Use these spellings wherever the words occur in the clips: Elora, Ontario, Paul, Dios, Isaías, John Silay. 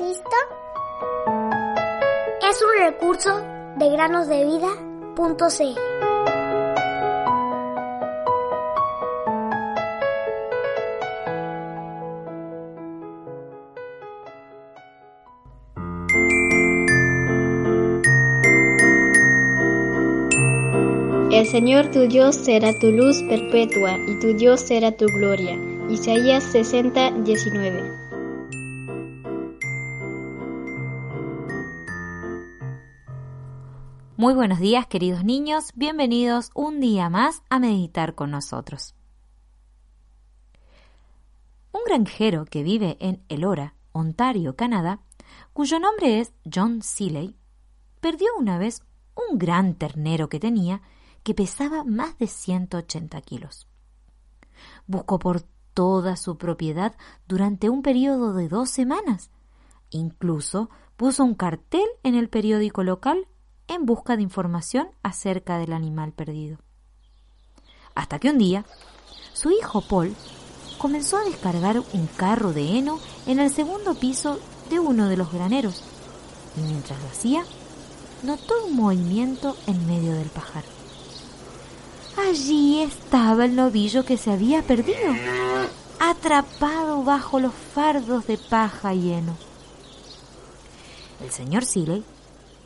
Cristo es un recurso de granosdevida.cl. El Señor tu Dios será tu luz perpetua, y tu Dios será tu gloria. Isaías 60, 19. Muy buenos días, queridos niños. Bienvenidos un día más a meditar con nosotros. Un granjero que vive en Elora, Ontario, Canadá, cuyo nombre es John Silay, perdió una vez un gran ternero que tenía que pesaba más de 180 kilos. Buscó por toda su propiedad durante un periodo de 2 semanas. Incluso puso un cartel en el periódico local en busca de información acerca del animal perdido. Hasta que un día, su hijo Paul comenzó a descargar un carro de heno en el segundo piso de uno de los graneros, y mientras lo hacía, notó un movimiento en medio del pajar. Allí estaba el novillo que se había perdido, atrapado bajo los fardos de paja y heno. El señor Silay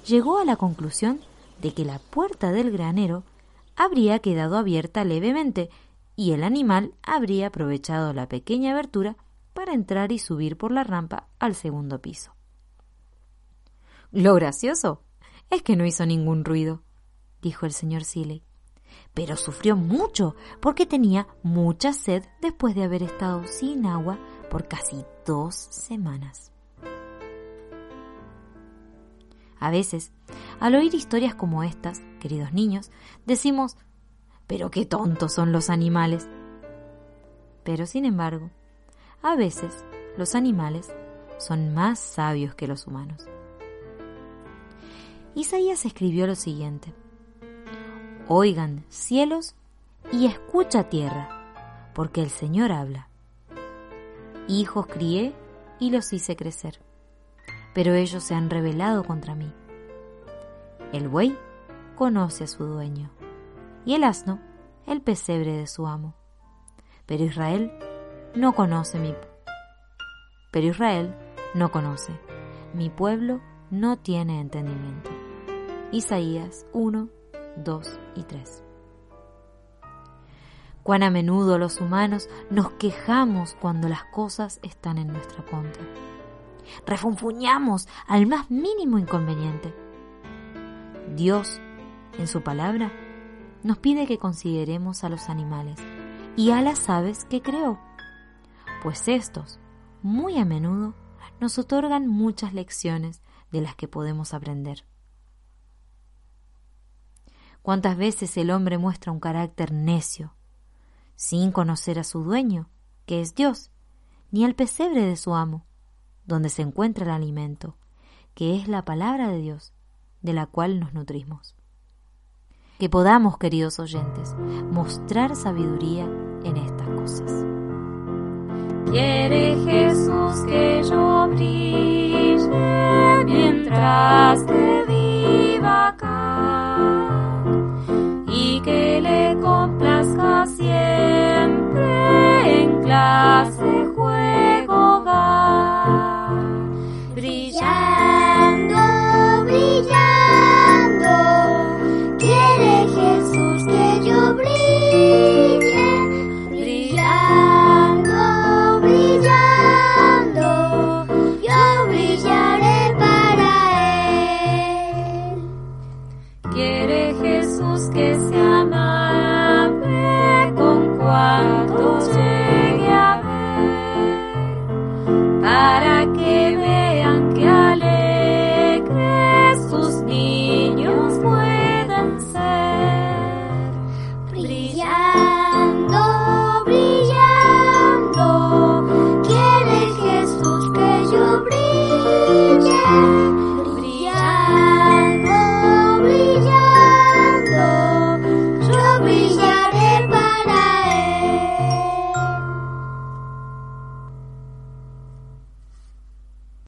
llegó a la conclusión de que la puerta del granero habría quedado abierta levemente y el animal habría aprovechado la pequeña abertura para entrar y subir por la rampa al segundo piso. Lo gracioso es que no hizo ningún ruido, dijo el señor Silay. Pero sufrió mucho porque tenía mucha sed después de haber estado sin agua por casi 2 semanas. A veces, al oír historias como estas, queridos niños, decimos, pero qué tontos son los animales. Pero sin embargo, a veces los animales son más sabios que los humanos. Isaías escribió lo siguiente: oigan cielos y escucha tierra, porque el Señor habla. Hijos crié y los hice crecer, pero ellos se han rebelado contra mí. El buey conoce a su dueño, y el asno el pesebre de su amo. Pero Israel no conoce, mi pueblo no tiene entendimiento. Isaías 1, 2 y 3. Cuán a menudo los humanos nos quejamos cuando las cosas están en nuestra contra. Refunfuñamos al más mínimo inconveniente. Dios, en su palabra, nos pide que consideremos a los animales y a las aves que creó, pues estos, muy a menudo, nos otorgan muchas lecciones de las que podemos aprender. ¿Cuántas veces el hombre muestra un carácter necio, sin conocer a su dueño, que es Dios, ni al pesebre de su amo, donde se encuentra el alimento, que es la palabra de Dios, de la cual nos nutrimos? Que podamos, queridos oyentes, mostrar sabiduría en estas cosas. Quiere Jesús que yo brille mientras que viva acá, que le complazca siempre en clase, juego, hogar, brillando, brillando, quiere Jesús que yo brille, brillando, brillando, yo brillaré para Él, quiere Jesús que sea cuando llegue a ver, para que me